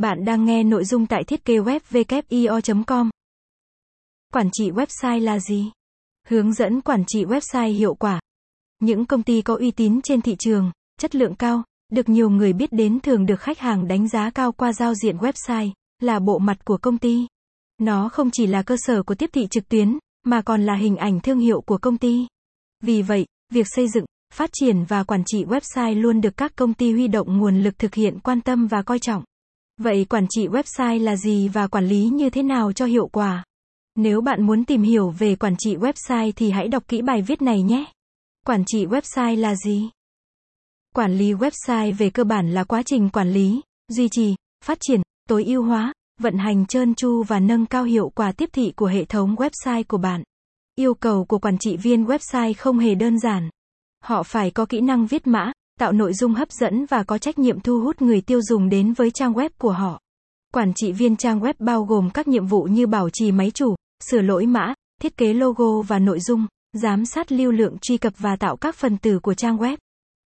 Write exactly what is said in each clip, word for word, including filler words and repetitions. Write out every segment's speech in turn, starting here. Bạn đang nghe nội dung tại thiết kế web w i o chấm com. Quản trị website là gì? Hướng dẫn quản trị website hiệu quả. Những công ty có uy tín trên thị trường, chất lượng cao, được nhiều người biết đến thường được khách hàng đánh giá cao qua giao diện website, là bộ mặt của công ty. Nó không chỉ là cơ sở của tiếp thị trực tuyến, mà còn là hình ảnh thương hiệu của công ty. Vì vậy, việc xây dựng, phát triển và quản trị website luôn được các công ty huy động nguồn lực thực hiện quan tâm và coi trọng. Vậy quản trị website là gì và quản lý như thế nào cho hiệu quả? Nếu bạn muốn tìm hiểu về quản trị website thì hãy đọc kỹ bài viết này nhé. Quản trị website là gì? Quản lý website về cơ bản là quá trình quản lý, duy trì, phát triển, tối ưu hóa, vận hành trơn tru và nâng cao hiệu quả tiếp thị của hệ thống website của bạn. Yêu cầu của quản trị viên website không hề đơn giản. Họ phải có kỹ năng viết mã, tạo nội dung hấp dẫn và có trách nhiệm thu hút người tiêu dùng đến với trang web của họ. Quản trị viên trang web bao gồm các nhiệm vụ như bảo trì máy chủ, sửa lỗi mã, thiết kế logo và nội dung, giám sát lưu lượng truy cập và tạo các phần tử của trang web.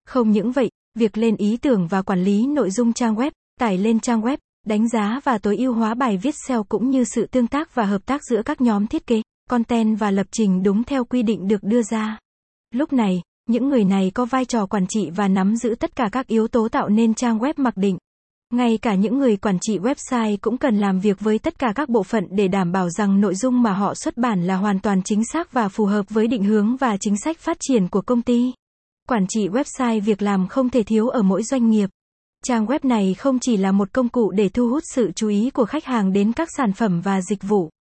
Không những vậy, việc lên ý tưởng và quản lý nội dung trang web, tải lên trang web, đánh giá và tối ưu hóa bài viết ét e o cũng như sự tương tác và hợp tác giữa các nhóm thiết kế, content và lập trình đúng theo quy định được đưa ra. Lúc này, những người này có vai trò quản trị và nắm giữ tất cả các yếu tố tạo nên trang web mặc định. Ngay cả những người quản trị website cũng cần làm việc với tất cả các bộ phận để đảm bảo rằng nội dung mà họ xuất bản là hoàn toàn chính xác và phù hợp với định hướng và chính sách phát triển của công ty. Quản trị website việc làm không thể thiếu ở mỗi doanh nghiệp. Trang web này không chỉ là một công cụ để thu hút sự chú ý của khách hàng đến các sản phẩm và dịch vụ,